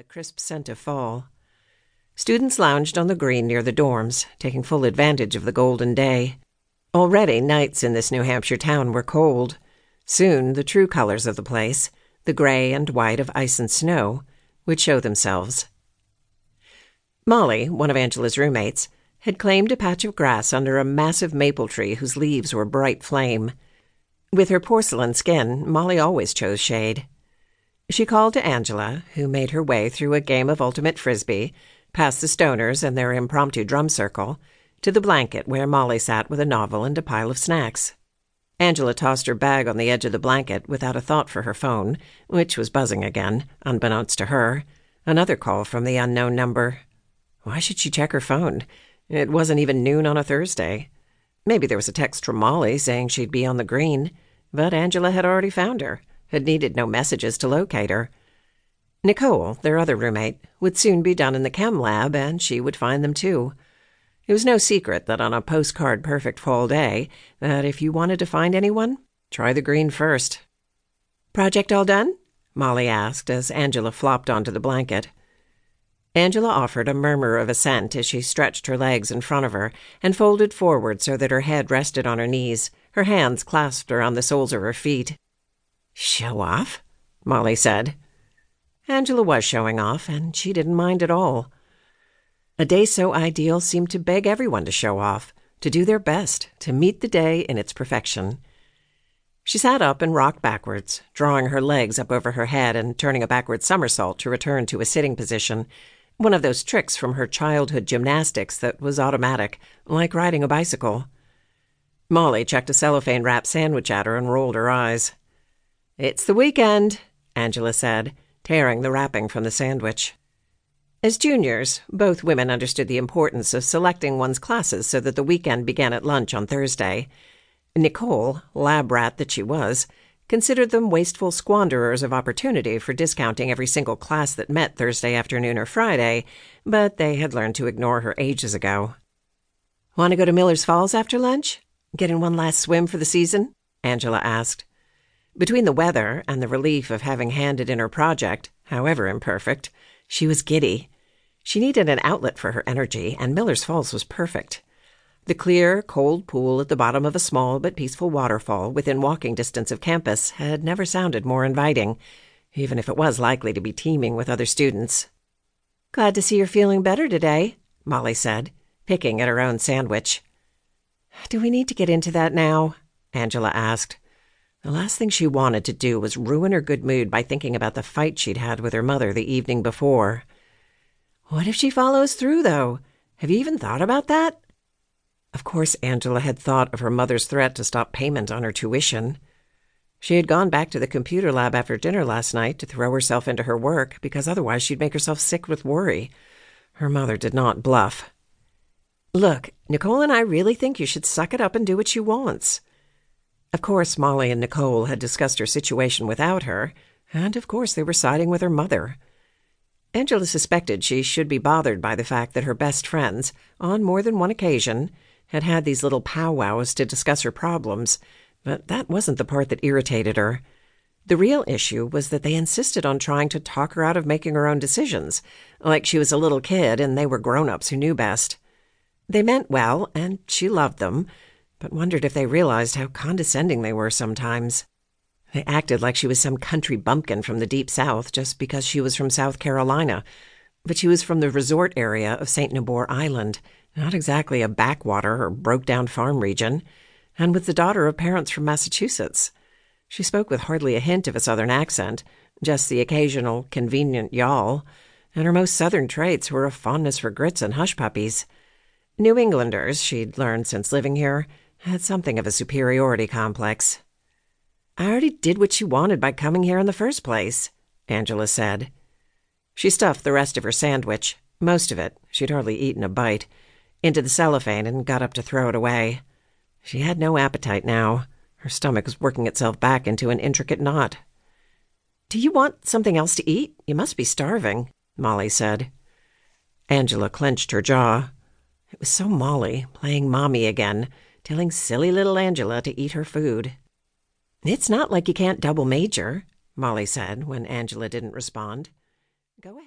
the crisp scent of fall. Students lounged on the green near the dorms, taking full advantage of the golden day. Already nights in this New Hampshire town were cold. Soon the true colors of the place, the gray and white of ice and snow, would show themselves. Molly, one of Angela's roommates, had claimed a patch of grass under a massive maple tree whose leaves were bright flame. With her porcelain skin, Molly always chose shade. She called to Angela, who made her way through a game of ultimate frisbee, past the stoners and their impromptu drum circle, to the blanket where Molly sat with a novel and a pile of snacks. Angela tossed her bag on the edge of the blanket without a thought for her phone, which was buzzing again, unbeknownst to her. Another call from the unknown number. Why should she check her phone? It wasn't even noon on a Thursday. Maybe there was a text from Molly saying she'd be on the green, but Angela had already found her, had needed no messages to locate her. Nicole, their other roommate, would soon be down in the chem lab, and she would find them too. It was no secret that on a postcard-perfect fall day, that if you wanted to find anyone, try the green first. "Project all done?" Molly asked as Angela flopped onto the blanket. Angela offered a murmur of assent as she stretched her legs in front of her and folded forward so that her head rested on her knees, her hands clasped around the soles of her feet. "Show off?" Molly said. Angela was showing off, and she didn't mind at all. A day so ideal seemed to beg everyone to show off, to do their best, to meet the day in its perfection. She sat up and rocked backwards, drawing her legs up over her head and turning a backward somersault to return to a sitting position, one of those tricks from her childhood gymnastics that was automatic, like riding a bicycle. Molly chucked a cellophane-wrapped sandwich at her and rolled her eyes. "It's the weekend," Angela said, tearing the wrapping from the sandwich. As juniors, both women understood the importance of selecting one's classes so that the weekend began at lunch on Thursday. Nicole, lab rat that she was, considered them wasteful squanderers of opportunity for discounting every single class that met Thursday afternoon or Friday, but they had learned to ignore her ages ago. "Want to go to Miller's Falls after lunch? Get in one last swim for the season?" Angela asked. Between the weather and the relief of having handed in her project, however imperfect, she was giddy. She needed an outlet for her energy, and Miller's Falls was perfect. The clear, cold pool at the bottom of a small but peaceful waterfall within walking distance of campus had never sounded more inviting, even if it was likely to be teeming with other students. "Glad to see you're feeling better today," Molly said, picking at her own sandwich. "Do we need to get into that now?" Angela asked. The last thing she wanted to do was ruin her good mood by thinking about the fight she'd had with her mother the evening before. What if she follows through, though? Have you even thought about that? Of course Angela had thought of her mother's threat to stop payment on her tuition. She had gone back to the computer lab after dinner last night to throw herself into her work because otherwise she'd make herself sick with worry. Her mother did not bluff. "Look, Nicole and I really think you should suck it up and do what she wants." Of course Molly and Nicole had discussed her situation without her, and of course they were siding with her mother. Angela suspected she should be bothered by the fact that her best friends, on more than one occasion, had had these little powwows to discuss her problems, but that wasn't the part that irritated her. The real issue was that they insisted on trying to talk her out of making her own decisions, like she was a little kid and they were grown-ups who knew best. They meant well, and she loved them, but wondered if they realized how condescending they were sometimes. They acted like she was some country bumpkin from the Deep South just because she was from South Carolina, but she was from the resort area of St. Nabor Island, not exactly a backwater or broke-down farm region, and with the daughter of parents from Massachusetts. She spoke with hardly a hint of a Southern accent, just the occasional, convenient y'all, and her most Southern traits were a fondness for grits and hush puppies. New Englanders, she'd learned since living here, had something of a superiority complex. "I already did what she wanted by coming here in the first place," Angela said. She stuffed the rest of her sandwich, most of it, she'd hardly eaten a bite, into the cellophane and got up to throw it away. She had no appetite now. Her stomach was working itself back into an intricate knot. "Do you want something else to eat? You must be starving," Molly said. Angela clenched her jaw. It was so Molly, playing mommy again, telling silly little Angela to eat her food. "It's not like you can't double major," Molly said when Angela didn't respond. "Go ahead."